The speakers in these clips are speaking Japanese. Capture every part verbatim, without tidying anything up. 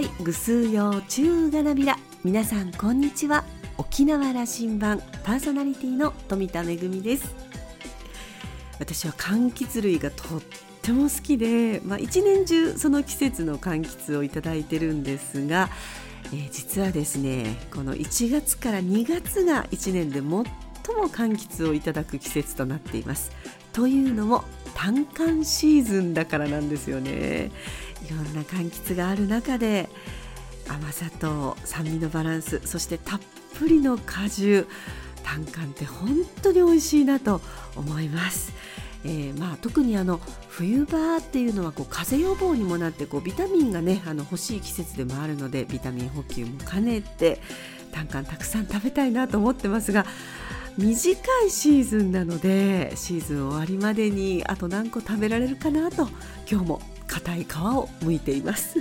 ーい、ぐすうようちゅうがなびら、皆さんこんにちは。沖縄羅針盤パーソナリティの富田恵です。私は柑橘類がとっても好きで、まあ、一年中その季節の柑橘をいただいてるんですが、えー、実はですね、このいちがつからにがつがいちねんで最も柑橘をいただく季節となっています。というのも短柑シーズンだからなんですよね。いろんな柑橘がある中で、甘さと酸味のバランス、そしてたっぷりの果汁、短柑って本当に美味しいなと思います。えーまあ、特にあの冬場っていうのはこう風邪予防にもなって、こうビタミンが、ね、あの欲しい季節でもあるので、ビタミン補給も兼ねて短柑たくさん食べたいなと思ってますが、短いシーズンなので、シーズン終わりまでにあと何個食べられるかなと、今日も硬い皮を剥いています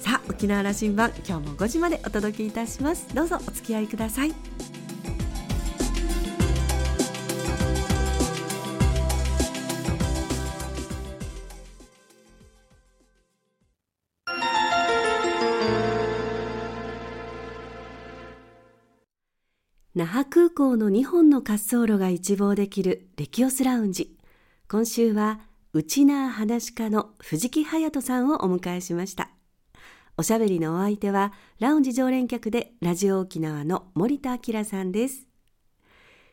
さあ、沖縄羅針盤、今日もごじまでお届けいたします。どうぞお付き合いください。那覇空港のにほんの滑走路が一望できるレキオスラウンジ。今週はウチナー噺家の藤木隼人さんをお迎えしました。おしゃべりのお相手はラウンジ常連客でラジオ沖縄の森田明さんです。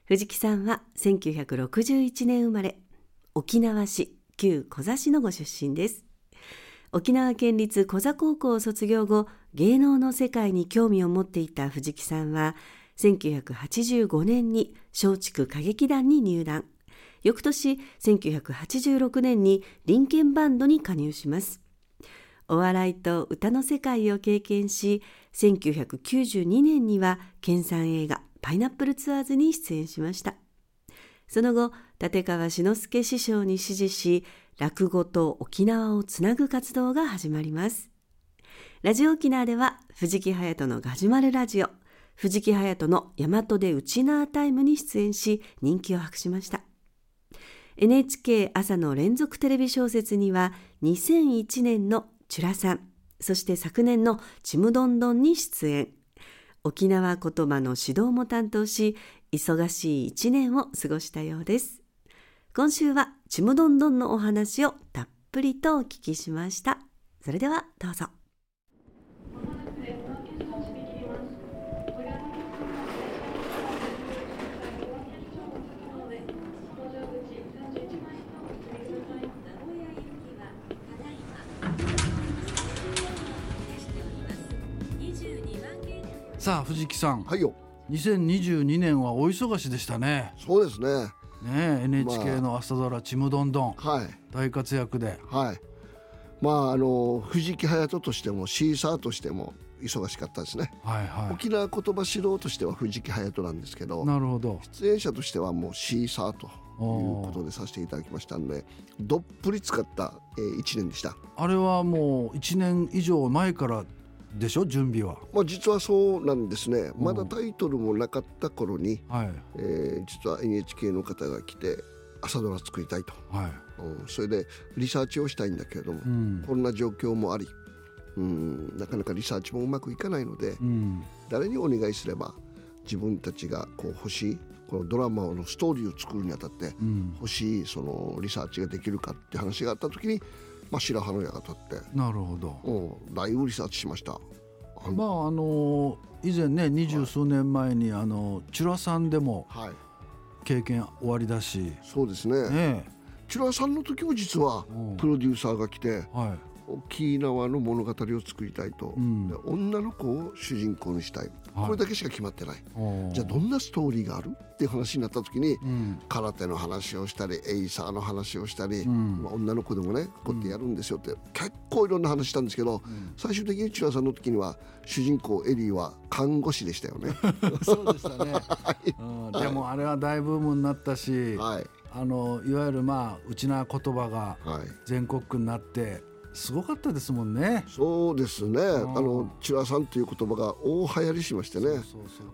藤木さんはせんきゅうひゃくろくじゅういちねん生まれ、沖縄市旧コザ市のご出身です。沖縄県立コザ高校を卒業後、芸能の世界に興味を持っていた藤木さんは、せんきゅうひゃくはちじゅうごねんに松竹歌劇団に入団、翌年せんきゅうひゃくはちじゅうろくねんに林健バンドに加入します。お笑いと歌の世界を経験し、せんきゅうひゃくきゅうじゅうにねんには県産映画パイナップルツアーズに出演しました。その後、立川志の輔師匠に師事し、落語と沖縄をつなぐ活動が始まります。ラジオ沖縄では藤木隼人のガジュマルラジオ、藤木隼人の大和でウチナータイムに出演し、人気を博しました。 エヌエイチケー 朝の連続テレビ小説にはにせんいちねんのチュラさん、そして昨年のちむどんどんに出演、沖縄言葉の指導も担当し、忙しいいちねんを過ごしたようです。今週はちむどんどんのお話をたっぷりとお聞きしました。それではどうぞ。さあ、藤木さん、はいよ、にせんにじゅうにねんはお忙しでしたね。そうです ね, ね エヌエイチケー の朝ドラちむどんどん、まあ、大活躍で、はい、まあ、あの藤木隼人としてもシーサーとしても忙しかったですね、はいはい、沖縄言葉指導としては藤木隼人なんですけ ど, なるほど、出演者としてはもうシーサーということでさせていただきましたので、どっぷり使った、えー、いちねんでした。あれはもういちねん以上前からでしょ、準備は。まあ、実はそうなんですね。まだタイトルもなかった頃に、うん、はい、えー、実は エヌエイチケー の方が来て、朝ドラ作りたいと、はい、うん、それでリサーチをしたいんだけれども、うん、こんな状況もあり、うん、なかなかリサーチもうまくいかないので、うん、誰にお願いすれば自分たちがこう欲しいこのドラマのストーリーを作るにあたって欲しいそのリサーチができるかって話があった時に、まあ、白羽の矢が立って、なるほど、だいぶリサーチしました。まあ、あの以前ね、二十数年前に、はい、あのチュラさんでも経験終わりだし、はい、そうです ね, ねチュラさんの時も実はプロデューサーが来て、はい、沖縄の物語を作りたいと、うん、で女の子を主人公にしたい、はい、これだけしか決まってない、じゃあどんなストーリーがあるっていう話になった時に、うん、空手の話をしたりエイサーの話をしたり、うん、まあ、女の子でもねこうやってやるんですよって、うん、結構いろんな話したんですけど、うん、最終的にチュラさんの時には主人公エリーは看護師でしたよねそうでしたね、はい、うん、でもあれは大ブームになったし、はい、あのいわゆる、まあ、うちな言葉が全国区になって、はい、すごかったですもんね。そうですね、あのチュラさんという言葉が大流行りしましてね、そうそう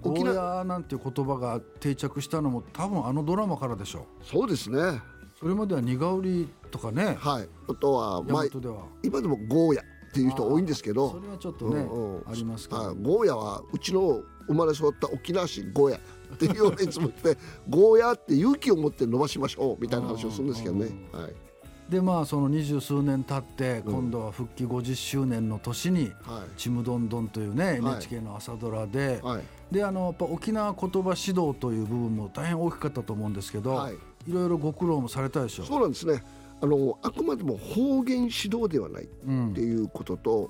そう、ゴーヤーなんていう言葉が定着したのも多分あのドラマからでしょう。そうですね、それまではニガウリとかね、はい、あとは、まあ、今でもゴーヤっていう人多いんですけど、それはちょっとね、うんうん、ありますけど、ゴーヤはうちの生まれ育った沖縄市ゴーヤっていうようないつも言ってゴーヤって勇気を持って伸ばしましょうみたいな話をするんですけどね、はい、でまあその二十数年経って今度は復帰ごじゅっしゅうねんの年に、うん、ちむどんどんというね、はい、エヌエイチケー の朝ドラで、はい、であのやっぱ沖縄言葉指導という部分も大変大きかったと思うんですけど、はい、いろいろご苦労もされたでしょう。そうなんですね、あのあくまでも方言指導ではないっていうことと、うん、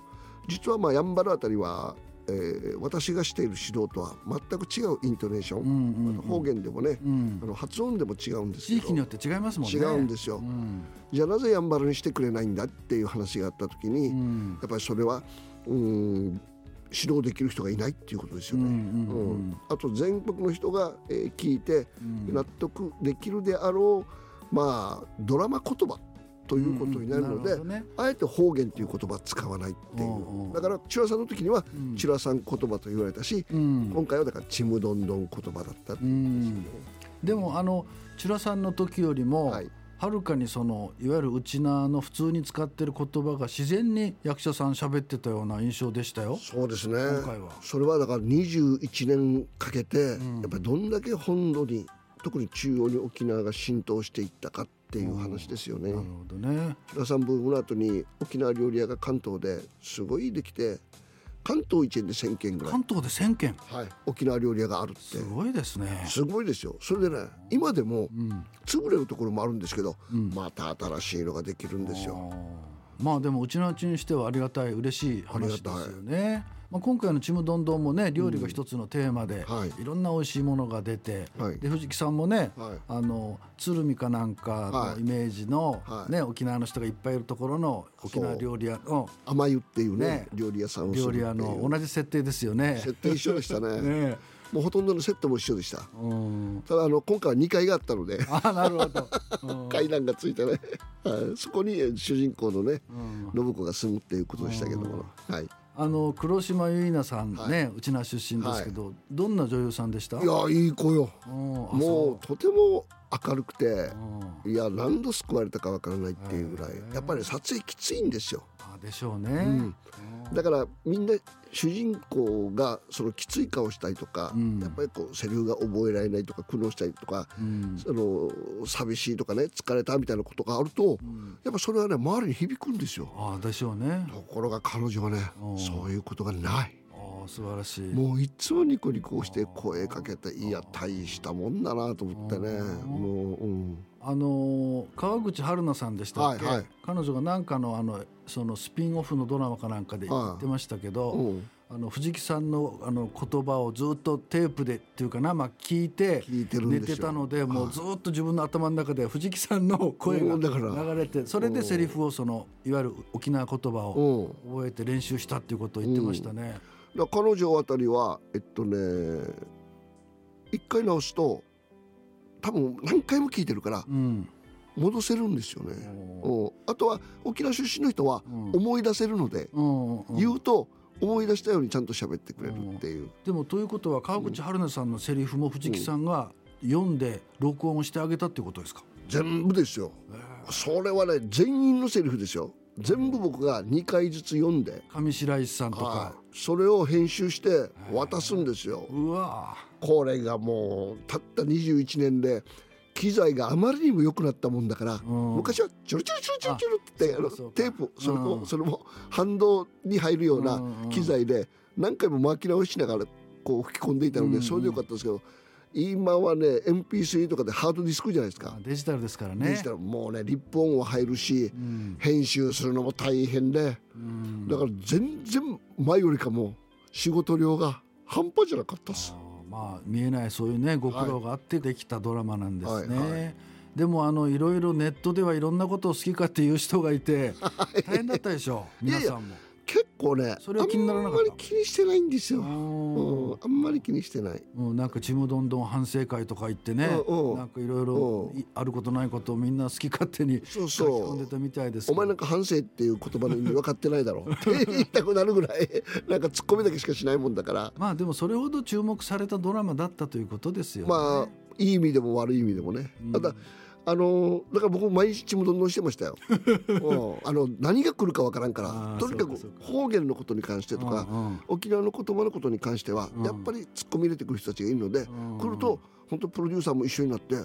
実はまあやんばるあたりは、えー、私がしている指導とは全く違うイントネーション、うんうんうん、ま、方言でもね、うん、あの発音でも違うんですけど、地域によって違いますもんね。違うんですよ、うん、じゃあなぜやんばるにしてくれないんだっていう話があった時に、うん、やっぱりそれはうーん指導できる人がいないっていうことですよね、うんうんうんうん、あと全国の人が、えー、聞いて納得できるであろう、まあ、ドラマ言葉ということになるので、うんうんなるほどね、あえて方言という言葉は使わないっていう、うん、だからチュラさんの時には、うん、チュラさん言葉と言われたし、うん、今回はだからちむどんどん言葉だったっていうんですけど、うん、でもあのチュラさんの時よりも、はい、はるかにそのいわゆるうちなの普通に使っている言葉が自然に役者さん喋ってたような印象でしたよ。そうですね、今回はそれはだからにじゅういちねんかけて、うん、やっぱりどんだけ本土に特に中央に沖縄が浸透していったかっていう話ですよね、うん、なるほどね。チュラさんブームの後に沖縄料理屋が関東ですごいできて、関東一円でせんけんぐらい、関東でせんけん、はい、沖縄料理屋があるってすごいですね。すごいですよ。それでね、今でも潰れるところもあるんですけど、うん、また新しいのができるんですよ。あ、まあでもうちのうちにしてはありがたい、嬉しい話ですよね。まあ、今回のちむどんどんもね、料理が一つのテーマで、うん、はい、いろんな美味しいものが出て、はい、で藤木さんもね、はい、あの鶴見かなんかのイメージの、はいね、沖縄の人がいっぱいいるところの沖縄料理屋の甘湯っていうね、ね、料理屋さんをするっていう料理屋の同じ設定ですよね。設定一緒でした ね, ねもうほとんどのセットも一緒でした。うん、ただあの今回はにかいがあったので、あ、なるほど、うん、階段がついてねそこに主人公のね、うん、信子が住むっていうことでしたけども、うん、はい、あの黒島結菜さんね、はい、うちな出身ですけど、はい、どんな女優さんでした？いや、いい子よ。もうとても明るくて、いや何度救われたかわからないっていうぐらい、やっぱり撮影きついんですよ。あ、でしょうね、うん、だからみんな主人公がそのきつい顔したりとか、うん、やっぱりこうセリフが覚えられないとか苦悩したりとか、うん、その寂しいとかね、疲れたみたいなことがあると、うん、やっぱそれはね周りに響くんですよ。あ、でしょうね。ところが彼女はね、そういうことがない。素晴らしい。もういつもニコニコして声かけて、いや大したもんだなと思ってね。もう、うん、あの川口春奈さんでしたっけ、はいはい、彼女がなんか の, あのそのスピンオフのドラマかなんかで言ってましたけど、はい、うん、あの藤木さん の, あの言葉をずっとテープでっていうかな、まあ、聞いて寝てたの で, でもうずっと自分の頭の中で藤木さんの声が流れて、それでセリフをそのいわゆる沖縄言葉を覚えて練習したっていうことを言ってましたね。彼女あたりはえっとね一回直すと多分何回も聞いてるから戻せるんですよね、うん、あとは沖縄出身の人は思い出せるので、うん、言うと思い出したようにちゃんと喋ってくれるっていう、うん、でもということは川口春奈さんのセリフも藤木さんが読んで録音してあげたってことですか？全部ですよ。それはね全員のセリフですよ。全部僕がにかいずつ読んで、上白石さんとか、はあ、それを編集して渡すんですよ。うわ、これがもうたったにじゅういちねんで機材があまりにも良くなったもんだから、うん、昔はチュルチュルチュルチュルチュルってあのテープ、それも、うん、それも反動に入るような機材で何回も巻き直しながらこう吹き込んでいたので、うん、それでよかったんですけど、今はね エムピースリー とかでハードディスクじゃないですか。デジタルですからね。デジタルもうねリップ音は入るし、うん、編集するのも大変で、うん、だから全然前よりかも仕事量が半端じゃなかったっす。あ、まあ見えないそういうねご苦労があってできたドラマなんですね、はいはいはい。でもあのいろいろネットではいろんなことを好きかっていう人がいて大変だったでしょ皆さんも。いやいや結構ね、それは気にならなかった。あんまり気にしてないんですよ。うん、あんまり気にしてない。うん、なんかちむどんどん反省会とか行ってね、うんうん、なんかいろいろあることないことをみんな好き勝手に書き込んでたみたいです。そうそう、お前なんか反省っていう言葉の意味分かってないだろうって言いたくなるぐらいなんかツッコミだけしかしないもんだから。まあでもそれほど注目されたドラマだったということですよね。まあいい意味でも悪い意味でもね。また、うん、あのだから僕毎日ちむどんどんしてましたよあの何が来るかわからんからとにかく方言のことに関してとか沖縄の言葉のことに関してはやっぱりツッコミ入れてくる人たちがいるので来ると本当プロデューサーも一緒になって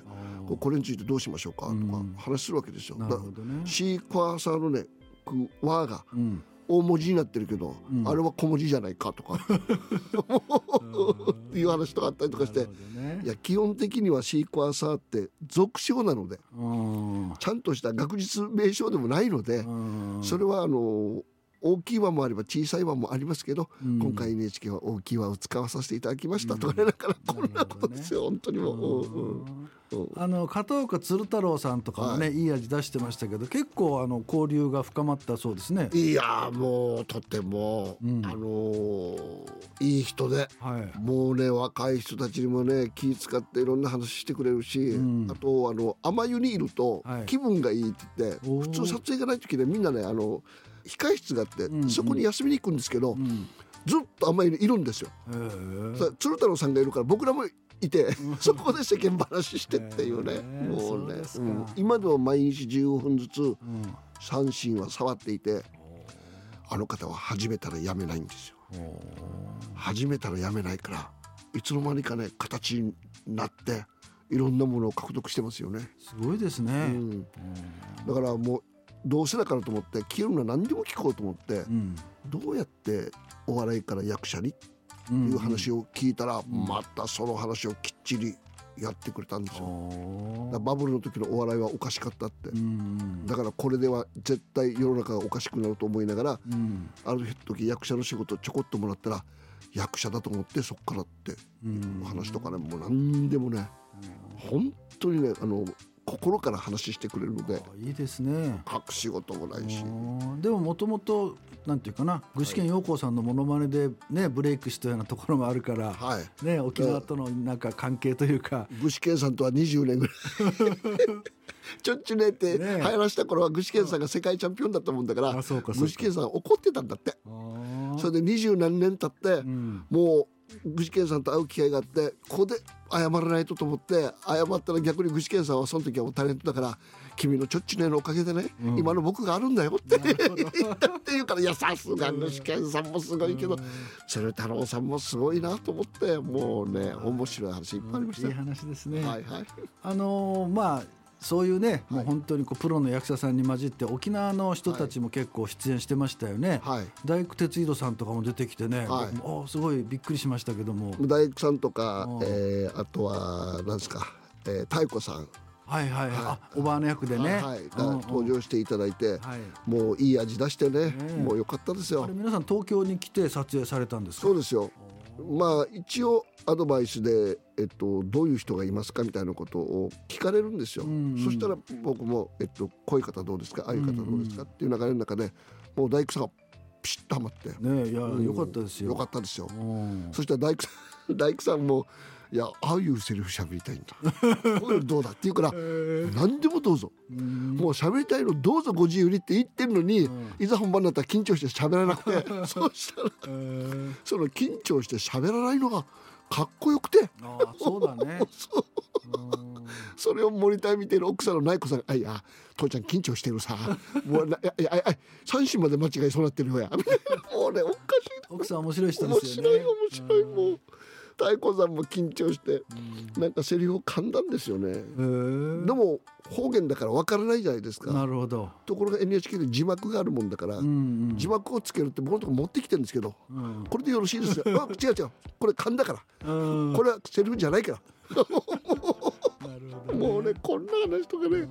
これについてどうしましょうかとか話するわけですよ、うん、だシークワーサーのねくわが、うん大文字になってるけど、うん、あれは小文字じゃないかとかっていう話とかあったりとかして、ね、いや基本的にはシークワーサーって俗称なのでちゃんとした学術名称でもないのでそれはあの大きい輪もあれば小さい輪もありますけど、うん、今回 エヌエイチケー は大きい輪を使わさせていただきましたとかね、うん、だからこんなことですよ、ね、本当にもう、うんうん、あの片岡鶴太郎さんとかもね、はい、いい味出してましたけど結構あの交流が深まったそうですね。いやもうとても、うん、あのー、いい人で、はい、もうね若い人たちにもね気使っていろんな話してくれるし、うん、あとあの甘湯にいると気分がいいって言って、はい、普通撮影がない時でみんなねあの控室があって、うんうん、そこに休みに行くんですけど、うん、ずっと甘いのいるんですよ。鶴太郎さんがいるから僕らもいて、うん、そこで世間話してっていうね、もうね、うん、今では毎日じゅうごふんずつ、うん、三線は触っていてあの方は始めたらやめないんですよ。始めたらやめないからいつの間にかね形になっていろんなものを獲得してますよね。すごいですね、うん、だからもうどうせだからと思って聞けるのは何でも聞こうと思って、うん、どうやってお笑いから役者にっていう話を聞いたら、うんうん、またその話をきっちりやってくれたんですよ、うん、だバブルの時のお笑いはおかしかったって、うん、だからこれでは絶対世の中がおかしくなると思いながら、うん、ある時役者の仕事をちょこっともらったら役者だと思ってそこからっていう話とかね、うん、もう何でもね、うん、本当にねあの心から話してくれるのでいいですね。隠し事もないしでももともとなんていうかな具志堅用高さんのモノマネで、ね、ブレイクしたようなところもあるから、はいね、沖縄とのなんか関係というか具志堅さんとはにじゅうねんぐらいちょっちゅねって流行らした頃は具志堅さんが世界チャンピオンだったもんだから具志堅さん怒ってたんだって。あそれでにじゅう何年経って、うん、もう具志堅さんと会う機会があってここで謝らないとと思って謝ったら逆に具志堅さんはその時はもうタレントだから君のちょっちねのおかげでね、うん、今の僕があるんだよって言ったっていうからいやさすが具志堅さんもすごいけど鶴太郎さんもすごいなと思ってもうね面白い話いっぱいありました、うん、いい話ですね、はいはい、あのー、まあそういうね、はい、もう本当にこうプロの役者さんに混じって沖縄の人たちも結構出演してましたよね、はい、大工哲弘さんとかも出てきてね、はい、おすごいびっくりしましたけども大工さんとか、えー、あとは何ですか、えー、太子さんはいはいはい、あおばあの役でね、はいはいうんうん、登場していただいて、はい、もういい味出してね、ねもう良かったですよ。あれ皆さん東京に来て撮影されたんですか。そうですよ、まあ、一応アドバイスで、えっと、どういう人がいますかみたいなことを聞かれるんですよ、うんうん、そしたら僕も、えっと、こういう方どうですかああいう方どうですか、うんうん、っていう流れの中でもう大工さんがピシッとはまって、ね、いや、うん、よかったですよよかったですよ、うん、そしたら大工さん、大工さんもいやああいうセリフ喋りたいんだこういうのどうだって言うから、えー、何でもどうぞもう喋りたいのどうぞご自由にって言ってるのに、うん、いざ本番になったら緊張して喋らなくてそうしたら、えー、その緊張して喋らないのがかっこよくてあそうだねそうそれをモニター見てる奥さんのナイコさんがあいや父ちゃん緊張してるさもうないやいやいや三振まで間違いそうなってるよやもうねおかしい奥さん面白い人ですよね面白い面白いもう太鼓さんも緊張してなんかセリフを噛んだんですよね。でも方言だから分からないじゃないですか。なるほど。ところが エヌエイチケー で字幕があるもんだから、うんうん、字幕をつけるって僕のとこ持ってきてるんですけど、うん、これでよろしいですよあ違う違うこれ噛んだから、うん、これはセリフじゃないからなるほど、ね、もうねこんな話とかね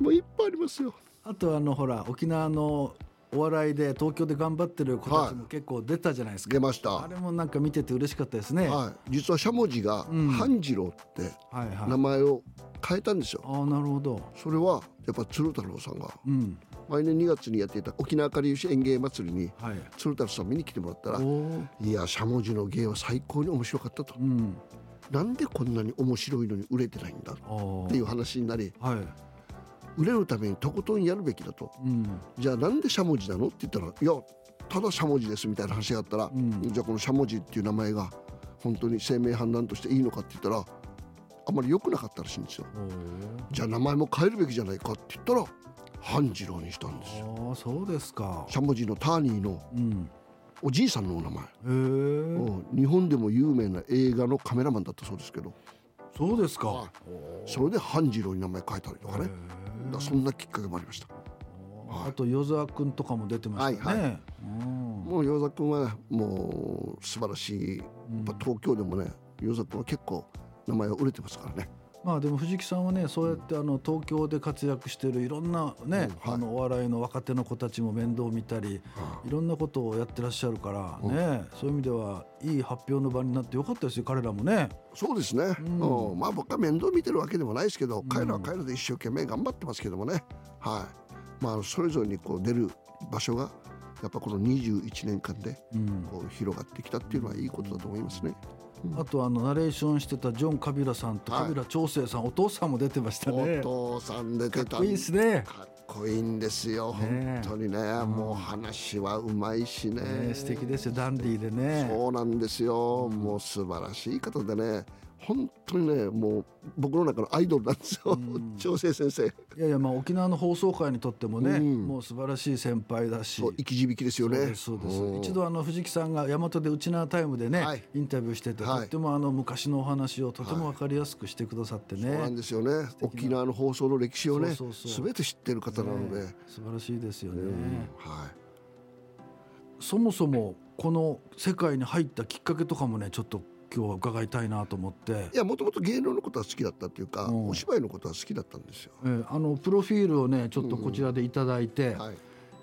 もういっぱいありますよ。あとあのほら沖縄のお笑いで東京で頑張ってる子たちも結構出たじゃないですか、はい、出ました。あれもなんか見てて嬉しかったですね、はい、実はしゃもじが半次郎って名前を変えたんですよ、うんはいはい、あなるほど。それはやっぱ鶴太郎さんが、うん、毎年にがつにやっていた沖縄かりゆし園芸祭りに鶴太郎さん見に来てもらったら、はい、いやしゃもじの芸は最高に面白かったと、うん、なんでこんなに面白いのに売れてないんだっていう話になり、はい売れるためにとことんやるべきだと、うん、じゃあなんでしゃもじなのって言ったらいやただしゃもじですみたいな話があったら、うん、じゃあこのしゃもじっていう名前が本当に生命判断としていいのかって言ったらあまり良くなかったらしいんですよ。じゃあ名前も変えるべきじゃないかって言ったら半次郎にしたんですよ。あ、そうですか。しゃもじのターニーのおじいさんのお名前、うん、へえ。日本でも有名な映画のカメラマンだったそうですけど。そうですか、はい、それで半次郎に名前変えたりとかね、だそんなきっかけもありました。あと与沢君とかも出てましたね、はいはい、うん、もう与沢君はもう素晴らしい、うん、東京でもね与沢君は結構名前が売れてますからね。まあでも藤木さんはねそうやってあの東京で活躍してるいろんなね、うん、あのお笑いの若手の子たちも面倒見たり、はい、いろんなことをやってらっしゃるからね、うん、そういう意味ではいい発表の場になってよかったですよ彼らもね。そうですね、うんうん、まあ僕は面倒見てるわけでもないですけど彼らは彼らで一生懸命頑張ってますけどもね、うん、はい、まあそれぞれにこう出る場所がやっぱこのにじゅういちねんかんでこう広がってきたっていうのはいいことだと思いますね、うん、あとあのナレーションしてたジョン・カビラさんとカビラ長生さん、はい、お父さんも出てましたね。お父さん出てた。かっこいいですね。かっこいいんですよ、ね、本当にね、うん、もう話はうまいし ね, ね素敵ですよ。ダンディーでね。そうなんですよ、もう素晴らしい方でね本当にねもう僕の中のアイドルなんですよ、うん、長生先生。いやいや、まあ沖縄の放送界にとってもね、うん、もう素晴らしい先輩だし。そう生き字引ですよね。そうですそうです。一度あの藤木さんが大和でウチナータイムでね、はい、インタビューしてて、はい、とってもあの昔のお話をとても分かりやすくしてくださってね、はい、そうなんですよね。沖縄の放送の歴史をねそうそうそう全て知ってる方なので、ね、素晴らしいですよね、うん、はい。そもそもこの世界に入ったきっかけとかもねちょっと今日は伺いたいなと思って。いや、もともと芸能のことは好きだったというか、うん、お芝居のことは好きだったんですよ、えー、あのプロフィールをねちょっとこちらでいただいて、うん、はい、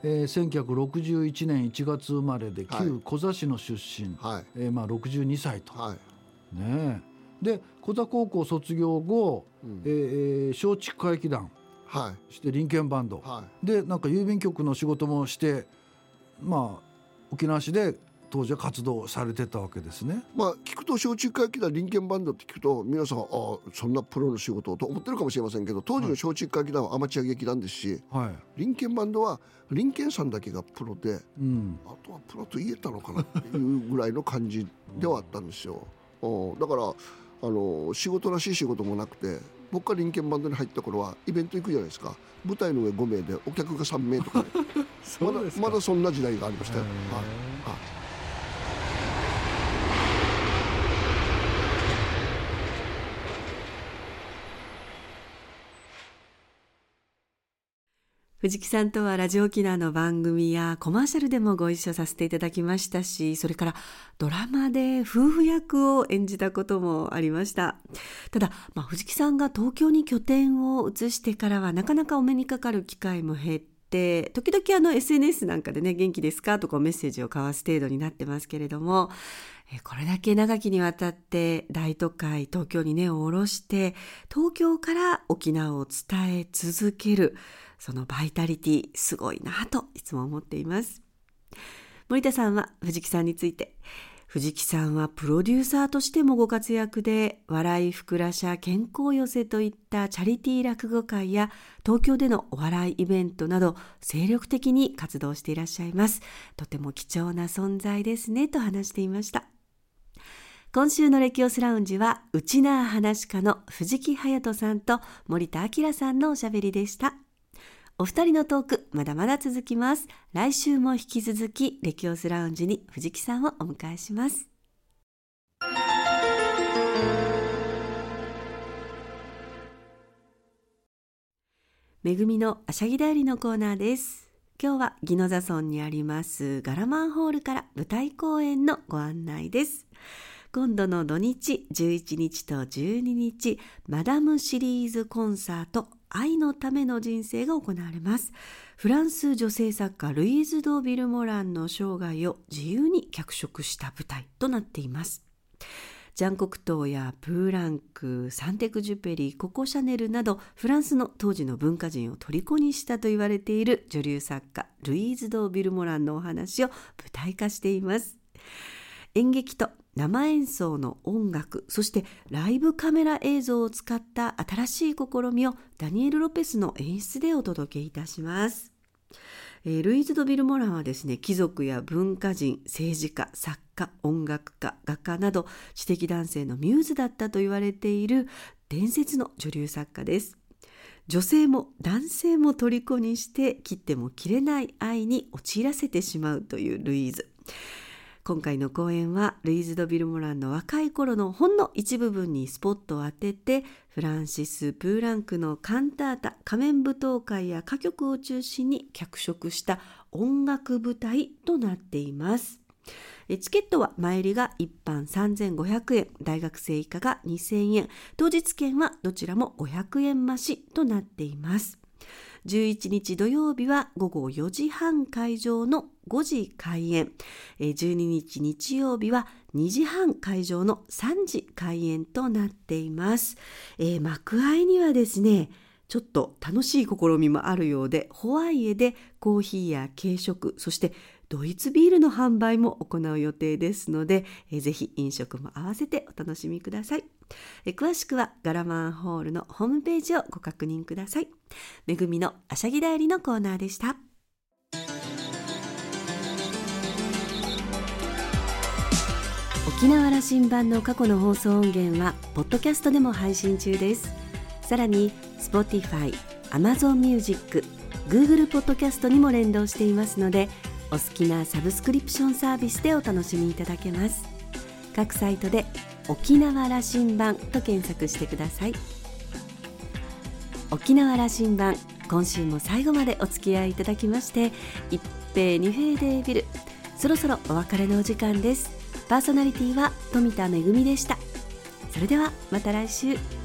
えー、せんきゅうひゃくろくじゅういちねんいちがつ生まれで旧小座市の出身、はい、えーまあ、ろくじゅうにさいと、はいね、で小座高校卒業後、うん、えー、松竹歌劇団、はい、そして林健バンド、はい、でなんか郵便局の仕事もして、まあ、沖縄市で当時は活動されてたわけですね。まあ、聞くと小中華劇団林健バンドって聞くと皆さんあそんなプロの仕事と思ってるかもしれませんけど当時の小中華劇団はアマチュア劇団ですし、はい、林健バンドは林健さんだけがプロで、うん、あとはプロと言えたのかなっていうぐらいの感じではあったんですよ、うん、だからあの仕事らしい仕事もなくて僕が林健バンドに入った頃はイベント行くじゃないですか。舞台の上ごめいでお客がさんめいとか、ね、そうですか。まだ、まだそんな時代がありましたよ。藤木さんとはラジオ沖縄の番組やコマーシャルでもご一緒させていただきましたし、それからドラマで夫婦役を演じたこともありました。ただ、まあ、藤木さんが東京に拠点を移してからはなかなかお目にかかる機会も減って、時々あの エスエヌエス なんかでね元気ですかとかメッセージを交わす程度になってますけれども、これだけ長きにわたって大都会東京に根を下ろして東京から沖縄を伝え続けるそのバイタリティすごいなといつも思っています。森田さんは藤木さんについて、藤木さんはプロデューサーとしてもご活躍で笑いふくらしゃ健康寄せといったチャリティー落語会や東京でのお笑いイベントなど精力的に活動していらっしゃいます。とても貴重な存在ですねと話していました。今週のレキオスラウンジはウチナー噺家の藤木勇人さんと森田明さんのおしゃべりでした。お二人のトークまだまだ続きます。来週も引き続きレキオスラウンジに藤木さんをお迎えします。めぐみのあしゃぎだよりのコーナーです。今日は宜野座村にありますガラマンホールから舞台公演のご案内です。今度の土日じゅういちにちとじゅうににちマダムシリーズコンサート愛のための人生が行われます。フランス女性作家ルイーズ・ド・ビルモランの生涯を自由に脚色した舞台となっています。ジャン・コクトーやプーランク、サンテクジュペリ、ココ・シャネルなどフランスの当時の文化人を虜にしたと言われている女流作家ルイーズ・ド・ビルモランのお話を舞台化しています。演劇と生演奏の音楽、そしてライブカメラ映像を使った新しい試みをダニエル・ロペスの演出でお届けいたします。えー、ルイーズ・ド・ビルモランはですね、貴族や文化人、政治家、作家、音楽家、画家など知的男性のミューズだったと言われている伝説の女流作家です。女性も男性も虜にして切っても切れない愛に陥らせてしまうというルイーズ。今回の講演はルイーズ・ド・ビルモランの若い頃のほんの一部分にスポットを当てて、フランシス・プーランクのカンタータ、仮面舞踏会や歌曲を中心に脚色した音楽舞台となっています。チケットは前売りが一般さんぜんごひゃくえん、大学生以下がにせんえん、当日券はどちらもごひゃくえん増しとなっています。じゅういちにち土曜日は午後よじはん会場のごじ開演、じゅうににち日曜日はにじはん会場のさんじ開演となっています。えー、幕間にはですね、ちょっと楽しい試みもあるようで、ホワイエでコーヒーや軽食、そしてドイツビールの販売も行う予定ですので、えー、ぜひ飲食も合わせてお楽しみください。えー、詳しくはガラマンホールのホームページをご確認ください。めぐみのあしゃぎだよりのコーナーでした。沖縄羅針盤の過去の放送音源はポッドキャストでも配信中です。さらに Spotify、Amazon Music、Google ポッドキャストにも連動していますので、お好きなサブスクリプションサービスでお楽しみいただけます。各サイトで沖縄羅針盤と検索してください。沖縄羅針盤、今週も最後までお付き合いいただきまして、一平二平デービル、そろそろお別れのお時間です。パーソナリティは富田恵でした。それではまた来週。